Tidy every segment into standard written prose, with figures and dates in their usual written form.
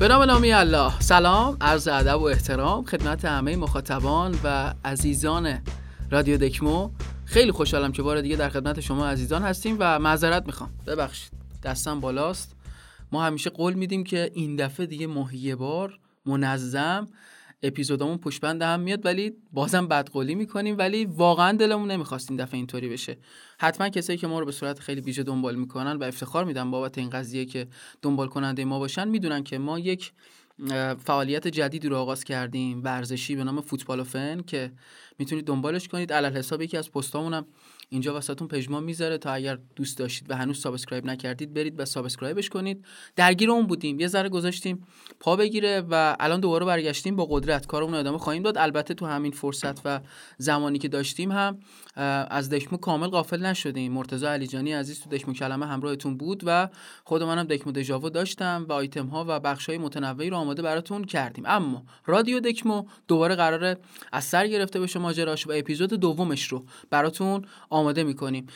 به نام نامی الله. سلام، عرض ادب و احترام خدمت همه مخاطبان و عزیزان رادیو دکمو. خیلی خوشحالم که بار دیگه در خدمت شما عزیزان هستیم و معذرت میخوام، ببخشید دستم بالاست. ما همیشه قول میدیم که این دفعه دیگه ماهی بار منظم اپیزودامون پشت بند هم میاد، ولی بازم بدقولی میکنیم، ولی واقعا دلمون نمیخواست این دفعه اینطوری بشه. حتما کسایی که ما رو به صورت خیلی ویژه دنبال میکنن و افتخار میدن بابت این قضیه که دنبال کننده ما باشن، میدونن که ما یک فعالیت جدیدی رو آغاز کردیم ورزشی به نام فوتبال و فن که میتونید دنبالش کنید. علل حساب یکی از پستامون هم اینجا واسهتون پژمان میذاره تا اگر دوست داشتید و هنوز سابسکرایب نکردید برید و سابسکرایبش کنید. درگیر اون بودیم، یه ذره گذاشتیم پا بگیره و الان دوباره برگشتیم با قدرت. کارمون ادامه خواهیم داد. البته تو همین فرصت و زمانی که داشتیم هم از دکمو کامل غافل نشدیم. مرتضی علیجانی عزیز تو دکمو کلمه همراهتون بود و خود منم دکمو دژاوو داشتم و آیتم ها و بخش های متنوعی رو آماده براتون کردیم. اما رادیو دکمو دوباره قراره از سر گرفته بشه ماجراش و اپیزود دومش رو براتون آماده میکنیم.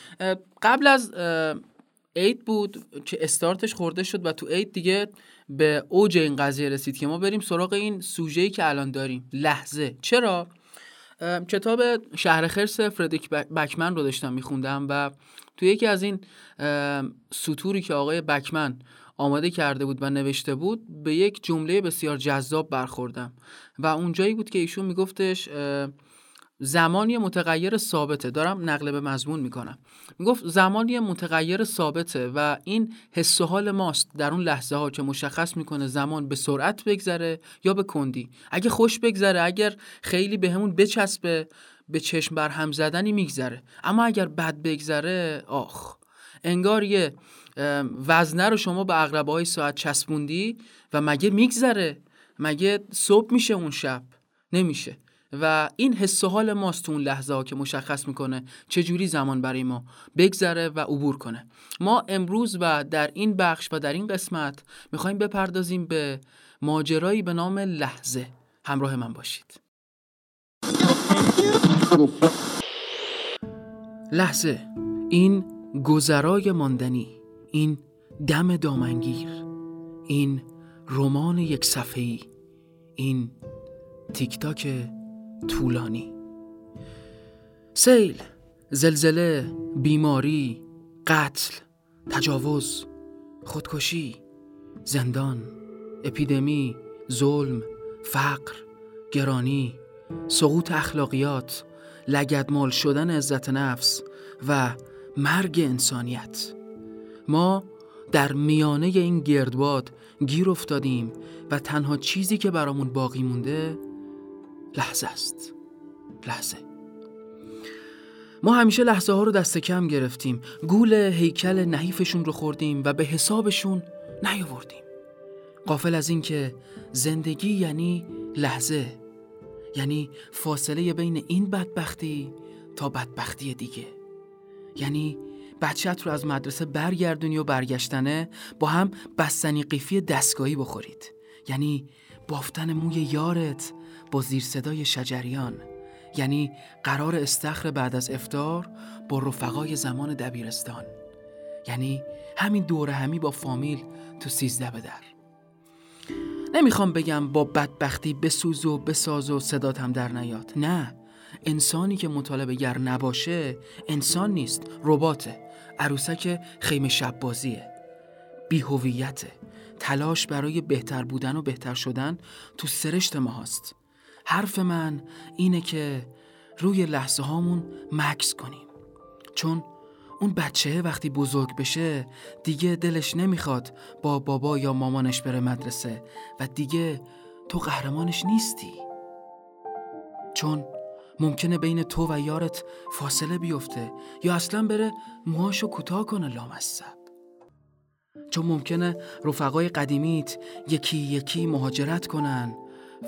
قبل از عید بود که استارتش خورده شد و تو عید دیگه به اوج این قضیه رسید که ما بریم سراغ این سوژه‌ای که الان داریم، لحظه. چرا؟ کتاب شهر خرس فردریک بکمن رو داشتم میخوندم و تو یکی از این سطوری که آقای بکمن آماده کرده بود و نوشته بود به یک جمله بسیار جذاب برخوردم و اونجایی بود که ایشون میگفتش زمانی متغیر ثابته. دارم نقل به مضمون میکنم. میگفت زمانی متغیر ثابته و این حس و حال ماست در اون لحظه ها که مشخص میکنه زمان به سرعت بگذره یا به کندی. اگه خوش بگذره، اگر خیلی بهمون بچسبه، به چشم بر هم زدنی میگذره، اما اگر بد بگذره، آخ، انگار یه وزنه رو شما به عقربه های ساعت چسبوندی و مگه میگذره؟ مگه صبح میشه اون شب؟ نمیشه. و این حس و حال ماست اون لحظه ها که مشخص میکنه چجوری زمان برای ما بگذره و عبور کنه. ما امروز و در این بخش و در این قسمت میخوایم بپردازیم به ماجرایی به نام لحظه. همراه من باشید. لحظه، این گذرای ماندنی، این دم دامنگیر، این رمان یک صفحه‌ای، این تیک تاک طولانی. سیل، زلزله، بیماری، قتل، تجاوز، خودکشی، زندان، اپیدمی، ظلم، فقر، گرانی، سقوط اخلاقیات، لگدمال شدن عزت نفس و مرگ انسانیت. ما در میانه این گردباد گیر افتادیم و تنها چیزی که برامون باقی مونده لحظه است. لحظه. ما همیشه لحظه ها رو دست کم گرفتیم، گول هیکل نحیفشون رو خوردیم و به حسابشون نیاوردیم، غافل از این که زندگی یعنی لحظه، یعنی فاصله بین این بدبختی تا بدبختی دیگه، یعنی بچت رو از مدرسه برگردونی و برگشتنه با هم بستنی قیفی دستگاهی بخورید، یعنی بافتن موی یارت با زیر صدای شجریان، یعنی قرار استخر بعد از افطار با رفقای زمان دبیرستان، یعنی همین دوره همی با فامیل تو 13 بدر. نمیخوام بگم با بدبختی بسوز و بساز و صدات هم در نیاد. نه، انسانی که مطالبه گر نباشه انسان نیست، رباته، عروسک خیمه شب بازیه، بی‌هویته. تلاش برای بهتر بودن و بهتر شدن تو سرشت ما هست. حرف من اینه که روی لحظه هامون مکث کنیم، چون اون بچه وقتی بزرگ بشه دیگه دلش نمیخواد با بابا یا مامانش بره مدرسه و دیگه تو قهرمانش نیستی، چون ممکنه بین تو و یارت فاصله بیفته یا اصلا بره موهاشو کوتاه کنه لامصب، چون ممکنه رفقای قدیمیت یکی یکی مهاجرت کنن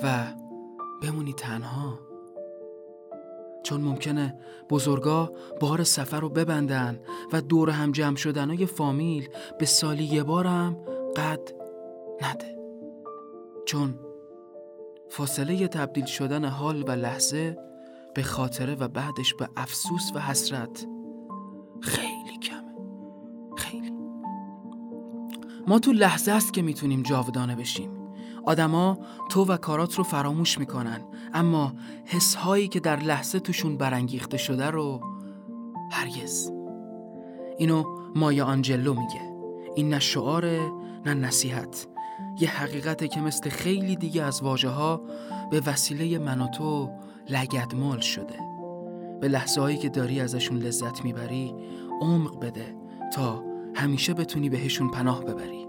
و بمونی تنها، چون ممکنه بزرگا بار سفر رو ببندن و دور هم جمع شدنای فامیل به سالی یه بار هم قد نده، چون فاصله تبدیل شدن حال و لحظه به خاطره و بعدش به افسوس و حسرت خیلی کمه. خیلی ما تو لحظه است که میتونیم جاودانه بشیم. آدما تو و کارات رو فراموش میکنن، اما حس‌هایی که در لحظه توشون برانگیخته شده رو هرگز. اینو مایا آنجلو میگه. این نه شعاره نه نصیحت، یه حقیقته که مثل خیلی دیگه از واژه‌ها به وسیله من و تو لگدمال شده. به لحظه‌هایی که داری ازشون لذت میبری عمق بده تا همیشه بتونی بهشون پناه ببری.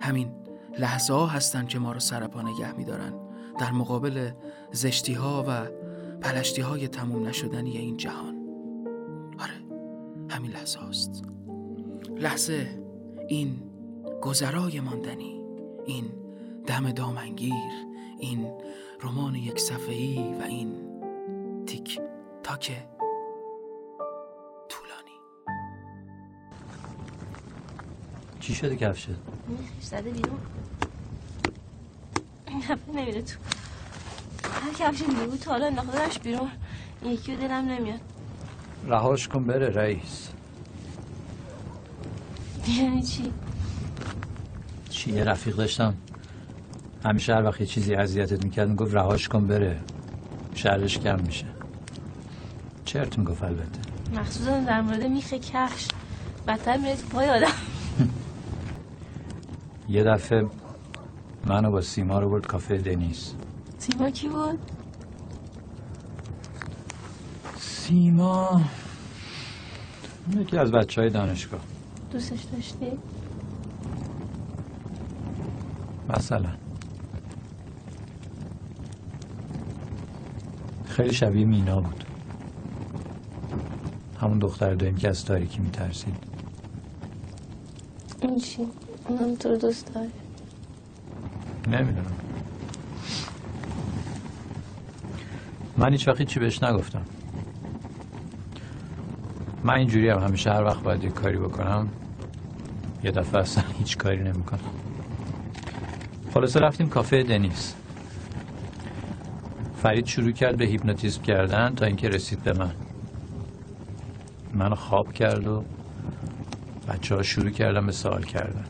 همین لحظه ها هستن که ما رو سرپا نگه میدارن در مقابل زشتی ها و پلشتی های تموم نشدنی این جهان. آره، همین لحظه هاست. لحظه، این گذرای ماندنی، این دم دامنگیر، این رمان یک صفحه‌ای و این تیک تاک طولانی. چی شده کفشت؟ میخیش زده بیرون، نفت نمیره تو. هر کفش دیگه تا حالا انداخدارش بیرون، یکی رو دلم نمیاد. رهاش کن بره رئیس. یعنی چی؟ یه رفیق داشتم همیشه هر وقت یه چیزی اذیتت میکرد میگفت رهاش کن بره، شرش کم میشه. چرت میگفت البته، مخصوصا در مورد میخ کفش. بدتر میره تو پای آدم. یه دفعه منو با سیما رو برد کافه دنیز. سیما کی بود؟ سیما یکی از بچهای دانشگاه. دوستش داشتی؟ مثلا خیلی شبیه مینا بود، همون دختر دویم که از تاریکی میترسید. این چی؟ اونم تو رو دوست داره؟ نمیدونم، من هیچ وقت چی بهش نگفتم. من اینجوری هم همیشه هر وقت باید یک کاری بکنم یه دفعه اصلا هیچ کاری نمیکنم. خلاصه رفتیم کافه دنیز. فرید شروع کرد به هیپنوتیزم کردن تا اینکه رسید به من. منو خواب کرد و بچه‌ها شروع کردن به سوال کردن.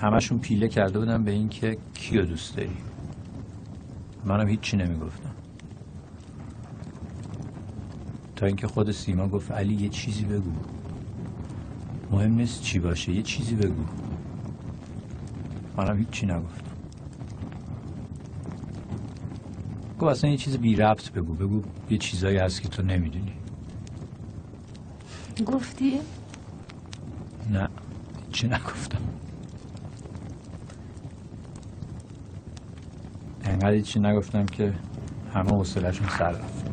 همشون پیله کرده بودن به اینکه کیو دوست داری. منم هیچی نمیگفتم. تا اینکه خود سیما گفت علی یه چیزی بگو. مهم نیست چی باشه، یه چیزی بگو. منم هیچی نگفتم. گفت اصلا یه چیز بی ربط بگو، بگو یه چیزایی هست که تو نمیدونی. گفتی؟ نه، هیچی نگفتم. انقدر هیچی نگفتم که همه حوصله‌شون سر رفت.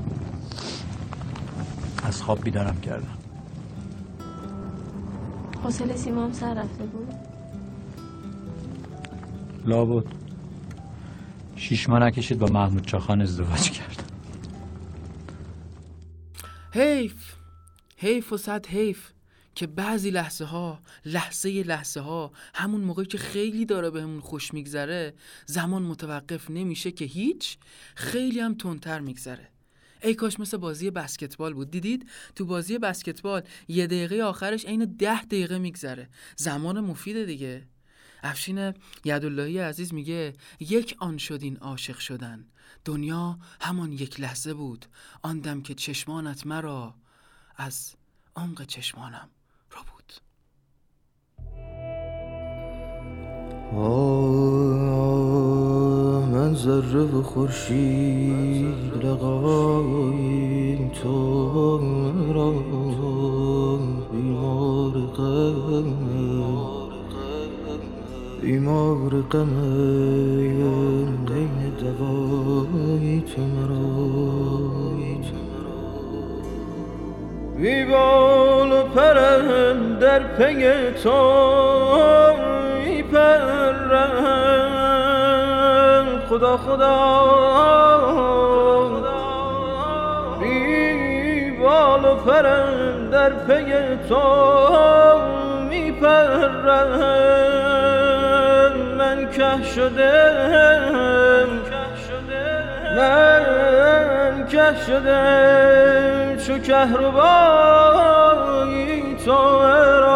از خواب بیدارم کردم. حوصله سیما هم سر رفته بود؟ لا بود. 6 ماه نکشید با محمود چاخان ازدواج کرد. حیف، حیف و صد حیف که بعضی لحظه ها همون موقعی که خیلی داره بهمون خوش میگذره زمان متوقف نمیشه که هیچ، خیلی هم تندتر میگذره. ای کاش مثل بازی بسکتبال بود. دیدید تو بازی بسکتبال 1 دقیقه آخرش عین 10 دقیقه میگذره. زمان مفیده دیگه. افشین یداللهی عزیز میگه یک آن شدین عاشق شدن، دنیا همان یک لحظه بود، آن دم که چشمانت مرا از عمق چشمانم را بود. من ذره و خورشید لقایم تو را بیمار قلبم، بیمار قمیم دین دوایی تو مرایی تو مرایی، بیبال و پرم در پی تو میپرم. خدا خدا بیبال و پرم در پی تو میپرم. من که شدم چو کهربایی تو را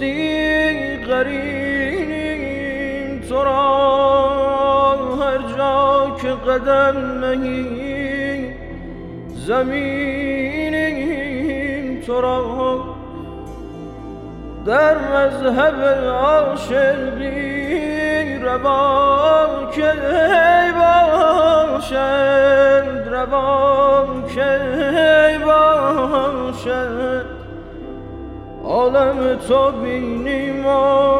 نیستی قرینیم تو را، هر جا که قدم نهی زمینیم تو را، در مذهب عاشقی روان که باشد، روان که باشد، عالم تو بینیم و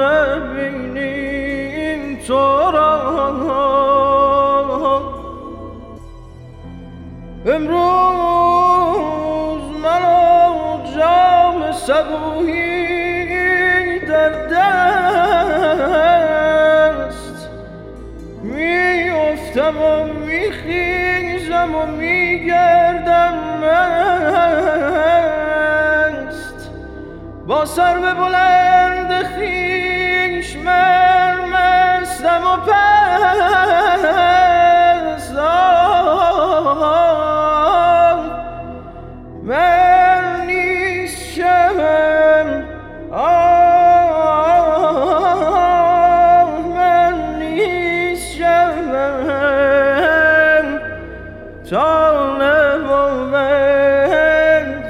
نبینیم تو را. امروز مرا جام صبوحی در دست، می افتم و می خیزم و می گردم مست، با سر به بلند خیش من مستم و پست. من نیست شبم، من نیست شبم، تا نبود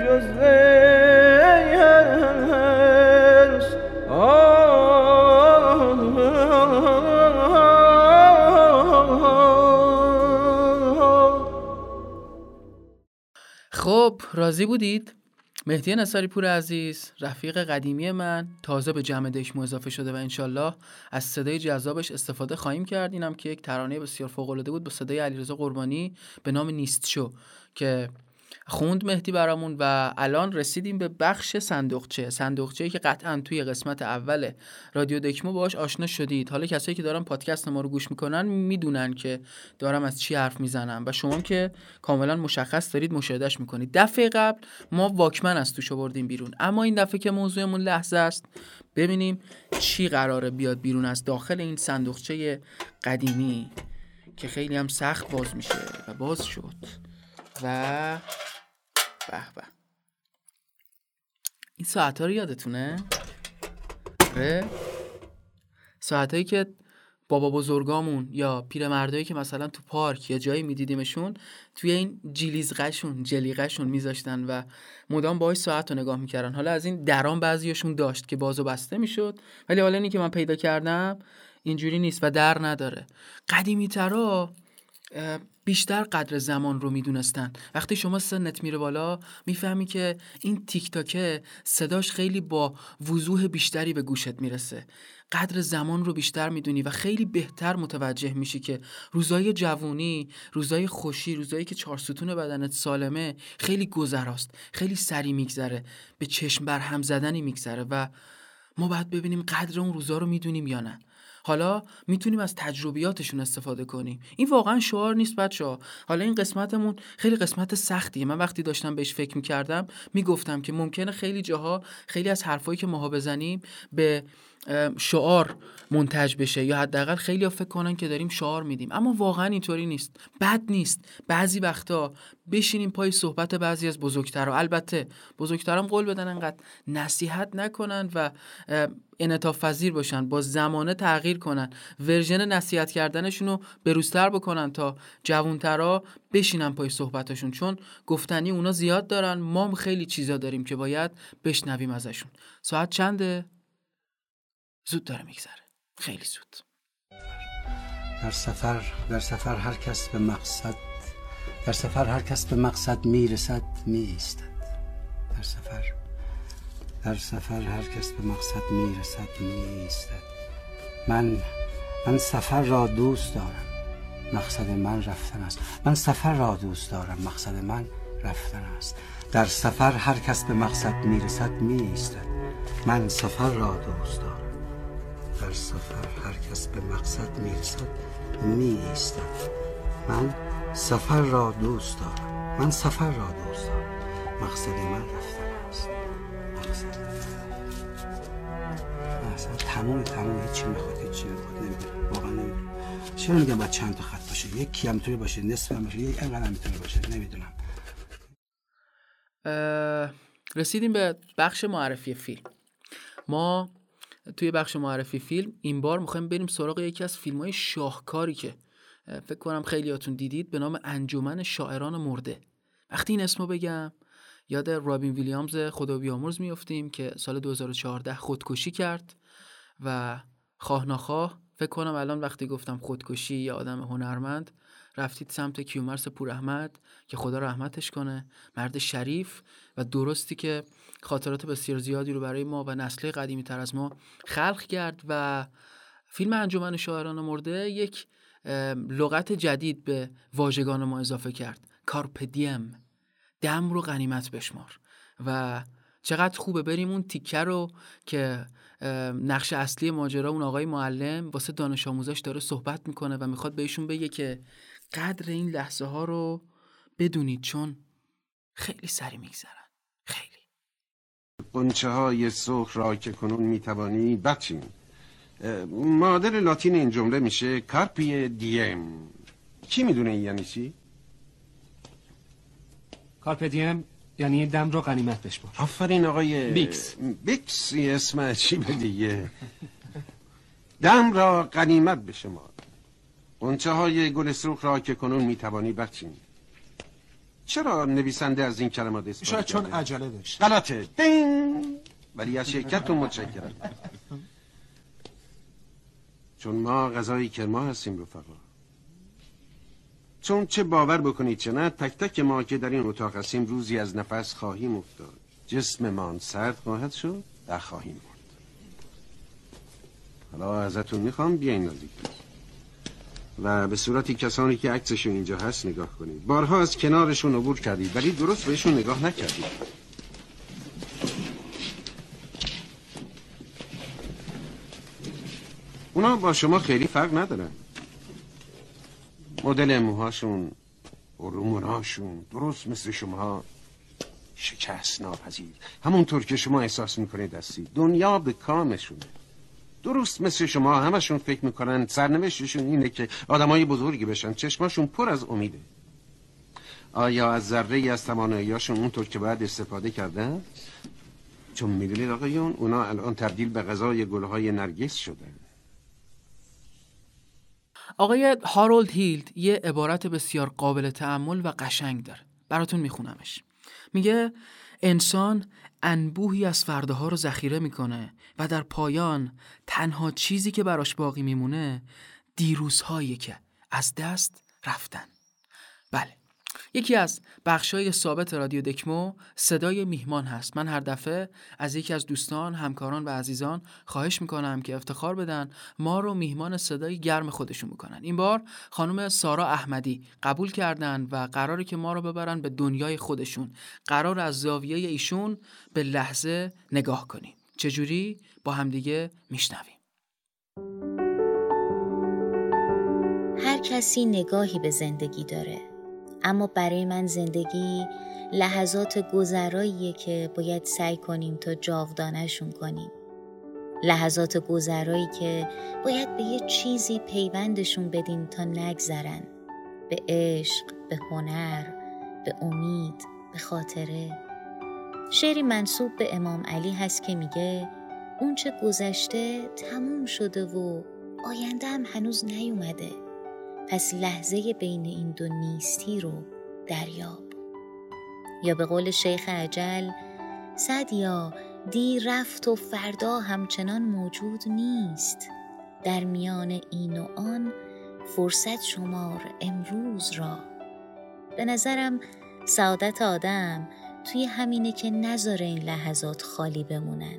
جز هست. خب راضی بودید؟ مهدی نصاری پور عزیز، رفیق قدیمی من، تازه به جمع دکمو اضافه شده و انشالله از صدای جذابش استفاده خواهیم کرد. اینم که یک ترانه بسیار فوق‌العاده بود با صدای علیرضا قربانی به نام نیست شو که خوند مهدی برامون. و الان رسیدیم به بخش صندوقچه‌ای که قطعاً توی قسمت اول رادیو دکمو باهاش آشنا شدید. حالا کسایی که دارن پادکست ما رو گوش میکنن میدونن که دارم از چی حرف میزنم و شما که کاملاً مشخص دارید مشاهدهش میکنید. دفعه قبل ما واکمن از توش آوردیم بیرون، اما این دفعه که موضوعمون لحظه است، ببینیم چی قراره بیاد بیرون از داخل این صندوقچه قدیمی که خیلی هم سخت باز میشه و باز شد. و به به این ساعت‌ها رو یادتونه؟ آره، ساعتایی که بابا بزرگامون یا پیرمردایی که مثلا تو پارک یا جایی می‌دیدیمشون توی این جلیقه‌شون می‌ذاشتن و مدام باهاش ساعت رو نگاه می‌کردن. حالا از این درام بعضیاشون داشت که باز و بسته می‌شد، ولی حالا اینی که من پیدا کردم اینجوری نیست و در نداره. قدیمی‌ترا بیشتر قدر زمان رو میدونستن. وقتی شما سنت میره بالا میفهمی که این تیک تاکه صداش خیلی با وضوح بیشتری به گوشت میرسه، قدر زمان رو بیشتر میدونی و خیلی بهتر متوجه میشی که روزای جوانی، روزای خوشی، روزایی که چهار ستون بدنت سالمه خیلی گذراست، خیلی سری میگذره، به چشم بر هم زدنی میگذره و ما باید ببینیم قدر اون روزا رو میدونیم یا نه. حالا میتونیم از تجربیاتشون استفاده کنیم. این واقعا شعار نیست بچه‌ها. حالا این قسمتمون خیلی قسمت سختیه. من وقتی داشتم بهش فکر میکردم میگفتم که ممکنه خیلی جاها خیلی از حرفایی که ماها بزنیم به شعار منتج بشه یا حداقل خیلی ها فکر کنن که داریم شعار میدیم، اما واقعا اینطوری نیست. بد نیست بعضی وقتا بشینیم پای صحبت بعضی از بزرگترها. البته بزرگترام قول بدن انقدر نصیحت نکنن و انعطاف پذیر باشن، با زمانه تغییر کنن، ورژن نصیحت کردنشونو بروزتر بکنن تا جوانترا بشینن پای صحبتاشون، چون گفتنی اونا زیاد دارن، ما خیلی چیزا داریم که باید بشنویم ازشون. ساعت چنده؟ زود داره میگذره، خیلی زود. در سفر هر کس به مقصد، در سفر هر کس به مقصد میرسد میستد. در سفر هر کس به مقصد میرسد میستد. من سفر را دوست دارم، مقصد من رفتن است. من سفر را دوست دارم، مقصد من رفتن است. در سفر هر کس به مقصد میرسد میستد. من سفر را دوست دارم، در سفر هر کس به مقصد میرسد میستد. من سفر را دوست دارم، مقصد من رفتن است. اصلا تموم هیچی میخواد واقعا نمیدونم چرا میگم باید چند تا خط باشه، یکی هم توی باشه، نصف هم باشه، یک انقدر هم میتونه باشه، نمیدونم. رسیدیم به بخش معرفی فیلم. ما توی بخش معرفی فیلم این بار می‌خوایم بریم سراغ یکی از فیلم‌های شاهکاری که فکر کنم خیلیاتون دیدید به نام انجمن شاعران مرده. وقتی این اسمو بگم یاد رابین ویلیامز خدا بیامرز میافتیم که سال 2014 خودکشی کرد و خواه نخواه فکر کنم الان وقتی گفتم خودکشی یا آدم هنرمند رفتید سمت کیومرث پوراحمد که خدا رحمتش کنه، مرد شریف و درستی که خاطرات بسیار زیادی رو برای ما و نسل قدیمی تر از ما خلق کرد و فیلم انجمن شاعران مرده یک لغت جدید به واژگان ما اضافه کرد، کارپدیم، دم رو غنیمت بشمار. و چقدر خوبه بریم اون تیکه رو که نقش اصلی ماجرا اون آقای معلم واسه دانش آموزاش داره صحبت میکنه و میخواد بهشون بگه که قدر این لحظه ها رو بدونید چون خیلی سری میگذرن. خیلی قنچه های سرخ را که کنون میتوانید بچین. معادل لاتین این جمله میشه کارپی دیم. کی میدونه این یعنی چی؟ کارپ دیم یعنی دم رو غنیمت بشمار. آفرین آقای بیکس. اسم عجیبه دیگه. دم را غنیمت بشمار، غنچه های گل سرخ را که کنون میتوانی بچینی. چرا نویسنده از این کلمات استفاده کرده؟ شاید چون عجله داشت. غلطه. دین. ولی از شرکتتون متشکرم. چون ما غذای کرما هستیم رفقا. چون چه باور بکنید چه نه، تک تک ما که در این اتاق هستیم روزی از نفس خواهیم افتاد. جسممان سرد خواهد شد و خواهیم مرد. حالا ازتون میخوام بیاین نزدیک و به صورتی کسانی که عکسشون اینجا هست نگاه کنید. بارها از کنارشون عبور کردید ولی درست بهشون نگاه نکردید. اونا با شما خیلی فرق ندارن. مدل موهاشون و روموناشون درست مثل شما شکست ناپذیر، همونطور که شما احساس میکنید هستید. دنیا به کامشونه، درست مثل شما. همشون فکر میکنن سرنوشتشون اینه که آدمای بزرگی بشن. چشماشون پر از امیده. آیا از ذره‌ای از توانایی‌هاشون اونطور که باید استفاده کردن؟ چون میدونید آقایون، اونا الان تبدیل به غذای گل‌های نرگس شدن. آقای هارولد هیلد یه عبارت بسیار قابل تأمل و قشنگ داره، براتون میخونمش. میگه انسان انبوهی از فرداها رو ذخیره میکنه و در پایان تنها چیزی که براش باقی میمونه دیروزهایی که از دست رفتن. بله، یکی از بخشای ثابت رادیو دکمو صدای میهمان هست. من هر دفعه از یکی از دوستان، همکاران و عزیزان خواهش میکنم که افتخار بدن ما رو میهمان صدای گرم خودشون میکنن. این بار خانم سارا احمدی قبول کردن و قراره که ما رو ببرن به دنیای خودشون. قرار از زاویه ایشون به لحظه نگاه کنیم. چجوری؟ با همدیگه میشنویم. هر کسی نگاهی به زندگی داره، اما برای من زندگی لحظات گذراییه که باید سعی کنیم تا جاودانه‌شون کنیم. لحظات گذرایی که باید به یه چیزی پیوندشون بدیم تا نگذرن. به عشق، به هنر، به امید، به خاطره. شعری منسوب به امام علی هست که میگه اون چه گذشته تموم شده و آینده هم هنوز نیومده، پس لحظه بین این دو نیستی رو دریاب. یا به قول شیخ اجل، سعدیا دی رفت و فردا همچنان موجود نیست، در میان این و آن فرصت شمار امروز را. به نظرم سعادت آدم توی همینه که نذاره این لحظات خالی بمونن.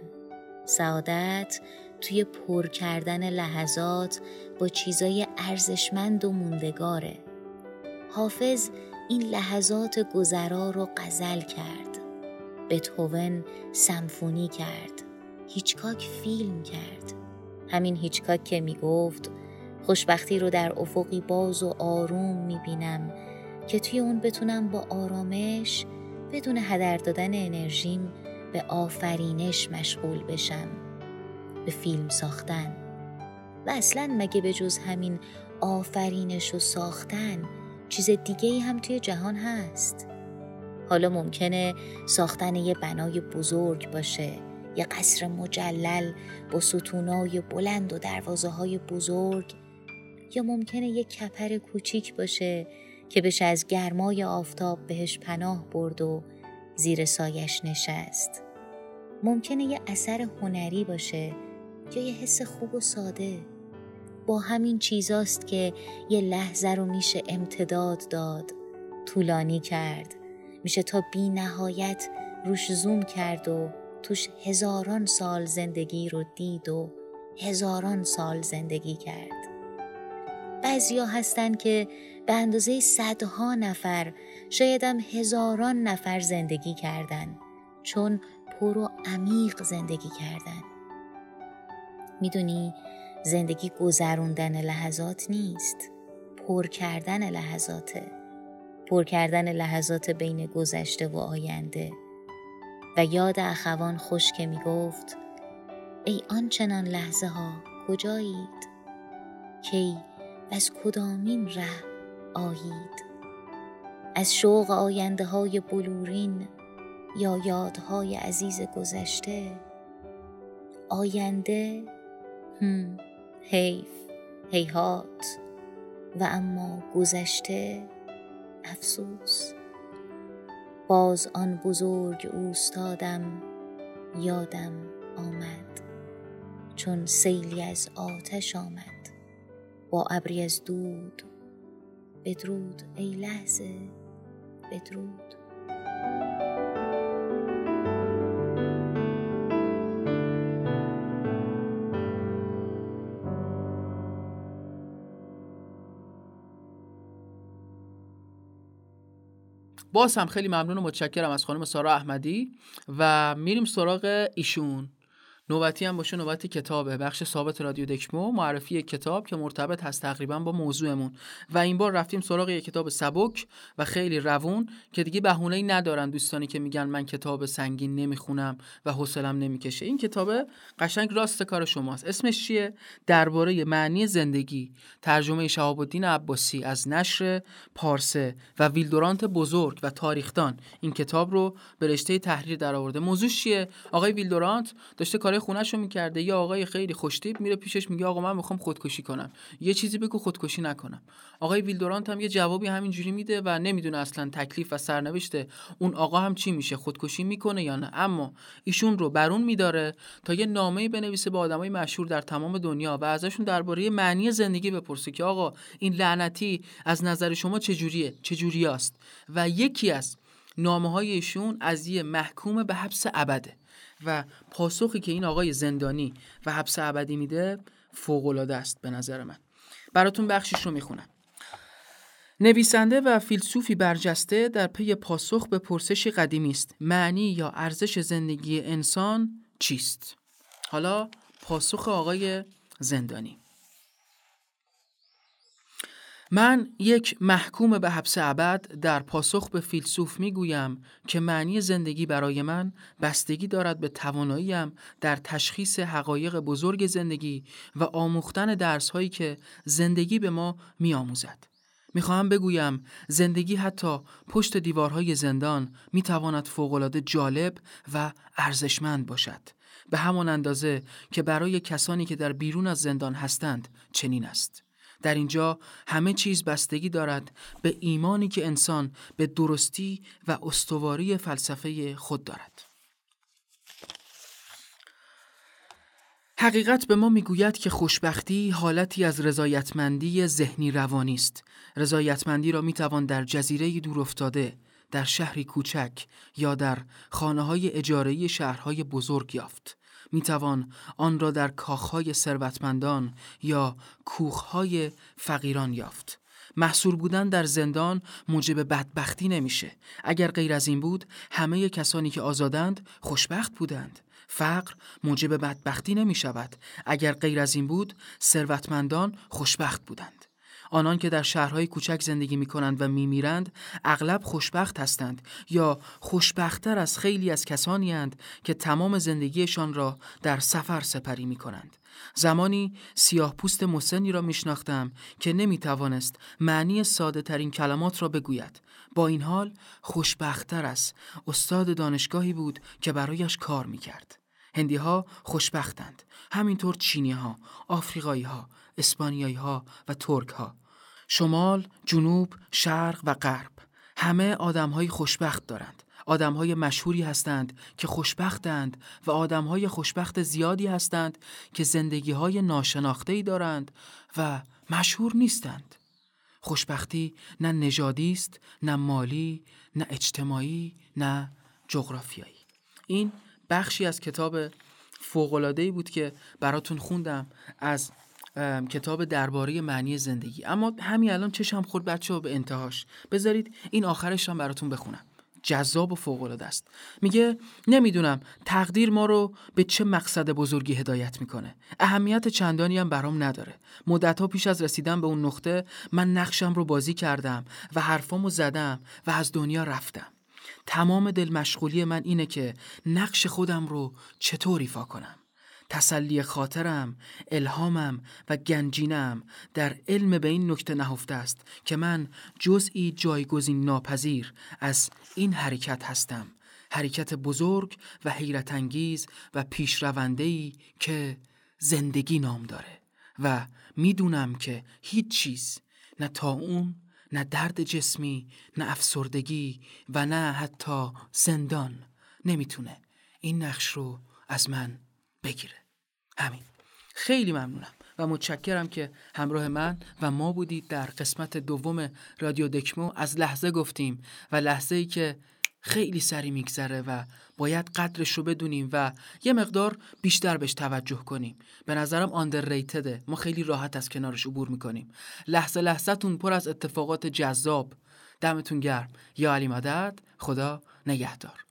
سعادت توی پر کردن لحظات با چیزای ارزشمند و موندگاره. حافظ این لحظات گذرا رو غزل کرد، بتهوون سمفونی کرد، هیچکاک فیلم کرد. همین هیچکاک که میگفت خوشبختی رو در افقی باز و آروم میبینم که توی اون بتونم با آرامش بدون هدر دادن انرژیم به آفرینش مشغول بشم، به فیلم ساختن. و اصلاً مگه به جز همین آفرینش و ساختن چیز دیگه‌ای هم توی جهان هست؟ حالا ممکنه ساختن یه بنای بزرگ باشه، یه قصر مجلل با ستونای بلند و دروازه‌های بزرگ، یا ممکنه یه کپر کوچیک باشه که بشه از گرمای آفتاب بهش پناه برد و زیر سایش نشست. ممکنه یه اثر هنری باشه یا یه حس خوب و ساده. با همین چیزاست که یه لحظه رو میشه امتداد داد، طولانی کرد، میشه تا بی نهایت روش زوم کرد و توش هزاران سال زندگی رو دید و هزاران سال زندگی کرد. بعضیا هستن که به اندازه صدها نفر، شایدم هزاران نفر زندگی کردن، چون پر و عمیق زندگی کردن. میدونی زندگی گذروندن لحظات نیست، پر کردن لحظاته. پر کردن لحظات بین گذشته و آینده. و یاد اخوان خوش که میگفت: ای آنچنان لحظه ها کجایید؟ کی و از کدامین ره آیید؟ از شوق آینده های بلورین یا یادهای عزیز گذشته؟ آینده؟ حیف، هیهات. و اما گذشته؟ افسوس. باز آن بزرگ اوستادم یادم آمد، چون سیلی از آتش آمد با ابری از دود. بدرود ای لحظه، بدرود. باز هم خیلی ممنون و متشکرم از خانم سارا احمدی و میریم سراغ ایشون. نوبتی هم باشه نوبتی کتابه. بخش ثابت رادیو دکمو معرفی کتاب که مرتبط هست تقریبا با موضوعمون و این بار رفتیم سراغ یک کتاب سبک و خیلی روون که دیگه بهونه‌ای ندارن دوستانی که میگن من کتاب سنگین نمیخونم و حوصله‌ام نمیکشه. این کتاب قشنگ راست کار شماست. اسمش چیه؟ درباره معنی زندگی، ترجمه شهاب الدین عباسی از نشر پارسه و ویل دورانت بزرگ و تاریخدان این کتاب رو به رشته تحریر درآورده. موضوعش چیه؟ آقای ویل دورانت داشته کار خونه‌شو می‌کرده، یه آقای خیلی خوش‌تیپ میره پیشش میگه آقا من می‌خوام خودکشی کنم، یه چیزی بگو خودکشی نکنم. آقای ویل دورانت هم یه جوابی همینجوری میده و نمیدونه اصلا تکلیف و سرنوشت اون آقا هم چی میشه، خودکشی میکنه یا نه. اما ایشون رو برون می‌داره تا یه نامه‌ای بنویسه به آدمای مشهور در تمام دنیا و ازشون درباره معنی زندگی بپرسه که آقا این لعنتی از نظر شما چجوریه، چجوریاست. و یکی از نامه‌های ایشون از یه محکوم به حبس ابده و پاسخی که این آقای زندانی و حبس ابدی میده فوق‌العاده است به نظر من. براتون بخشش رو میخونم. نویسنده و فیلسوفی برجسته در پی پاسخ به پرسشی قدیمی است: معنی یا ارزش زندگی انسان چیست؟ حالا پاسخ آقای زندانی: من یک محکوم به حبس ابد در پاسخ به فیلسوف میگویم که معنی زندگی برای من بستگی دارد به تواناییم در تشخیص حقایق بزرگ زندگی و آموختن درس‌هایی که زندگی به ما می‌آموزد. می‌خواهم بگویم زندگی حتی پشت دیوارهای زندان می‌تواند فوق‌العاده جالب و ارزشمند باشد، به همان اندازه که برای کسانی که در بیرون از زندان هستند چنین است. در اینجا همه چیز بستگی دارد به ایمانی که انسان به درستی و استواری فلسفه خود دارد. حقیقت به ما میگوید که خوشبختی حالتی از رضایتمندی ذهنی روانی است. رضایتمندی را میتوان در جزیره دور افتاده، در شهری کوچک یا در خانه‌های اجاره‌ای شهرهای بزرگ یافت. میتوان آن را در کاخهای ثروتمندان یا کوخهای فقیران یافت. محصور بودن در زندان موجب بدبختی نمیشه. اگر غیر از این بود، همه کسانی که آزادند خوشبخت بودند. فقر موجب بدبختی نمیشود. اگر غیر از این بود، ثروتمندان خوشبخت بودند. آنان که در شهرهای کوچک زندگی می‌کنند و می‌میرند اغلب خوشبخت هستند یا خوشبخت‌تر از خیلی از کسانی اند که تمام زندگیشان را در سفر سپری می‌کنند. زمانی سیاه‌پوست مسنی را می‌شناختم که نمی‌توانست معنی ساده‌ترین کلمات را بگوید. با این حال خوشبخت‌تر از استاد دانشگاهی بود که برایش کار می‌کرد. هندی‌ها خوشبختند، همینطور چینی‌ها، آفریقایی‌ها، اسپانیایی‌ها و ترک‌ها. شمال، جنوب، شرق و غرب همه آدم‌های خوشبخت دارند. آدم‌های مشهوری هستند که خوشبختند و آدم‌های خوشبخت زیادی هستند که زندگی‌های ناشناخته‌ای دارند و مشهور نیستند. خوشبختی نه نژادی است، نه مالی، نه اجتماعی، نه جغرافیایی. این بخشی از کتاب فوق‌العاده‌ای بود که براتون خوندم از کتاب درباره معنی زندگی. اما همین الان چشم خورد بچه‌ها به انتهاش. بذارید این آخرش رو براتون بخونم. جذاب و فوق‌العاده است. میگه نمیدونم تقدیر ما رو به چه مقصد بزرگی هدایت میکنه. اهمیت چندانی هم برام نداره. مدت‌ها پیش از رسیدن به اون نقطه من نقشم رو بازی کردم و حرفامو زدم و از دنیا رفتم. تمام دل مشغولی من اینه که نقش خودم رو چطور ایفا کنم. تسلی خاطرم، الهامم و گنجینم در علم به این نکته نهفته است که من جزئی جایگزین ناپذیر از این حرکت هستم. حرکت بزرگ و حیرت انگیز و پیشرونده‌ای که زندگی نام داره و میدونم که هیچ چیز، نه طاعون، نه درد جسمی، نه افسردگی و نه حتی زندان نمیتونه این نقش رو از من بگیره. همین. خیلی ممنونم و متشکرم که همراه من و ما بودید در قسمت دوم رادیو دکمو. از لحظه گفتیم و لحظه‌ای که خیلی سری میگذره و باید قدرش رو بدونیم و یه مقدار بیشتر بهش توجه کنیم. به نظرم آندرریتده. ما خیلی راحت از کنارش عبور میکنیم. لحظه لحظه تون پر از اتفاقات جذاب. دمتون گرم. یا علی مدد. خدا نگهدار.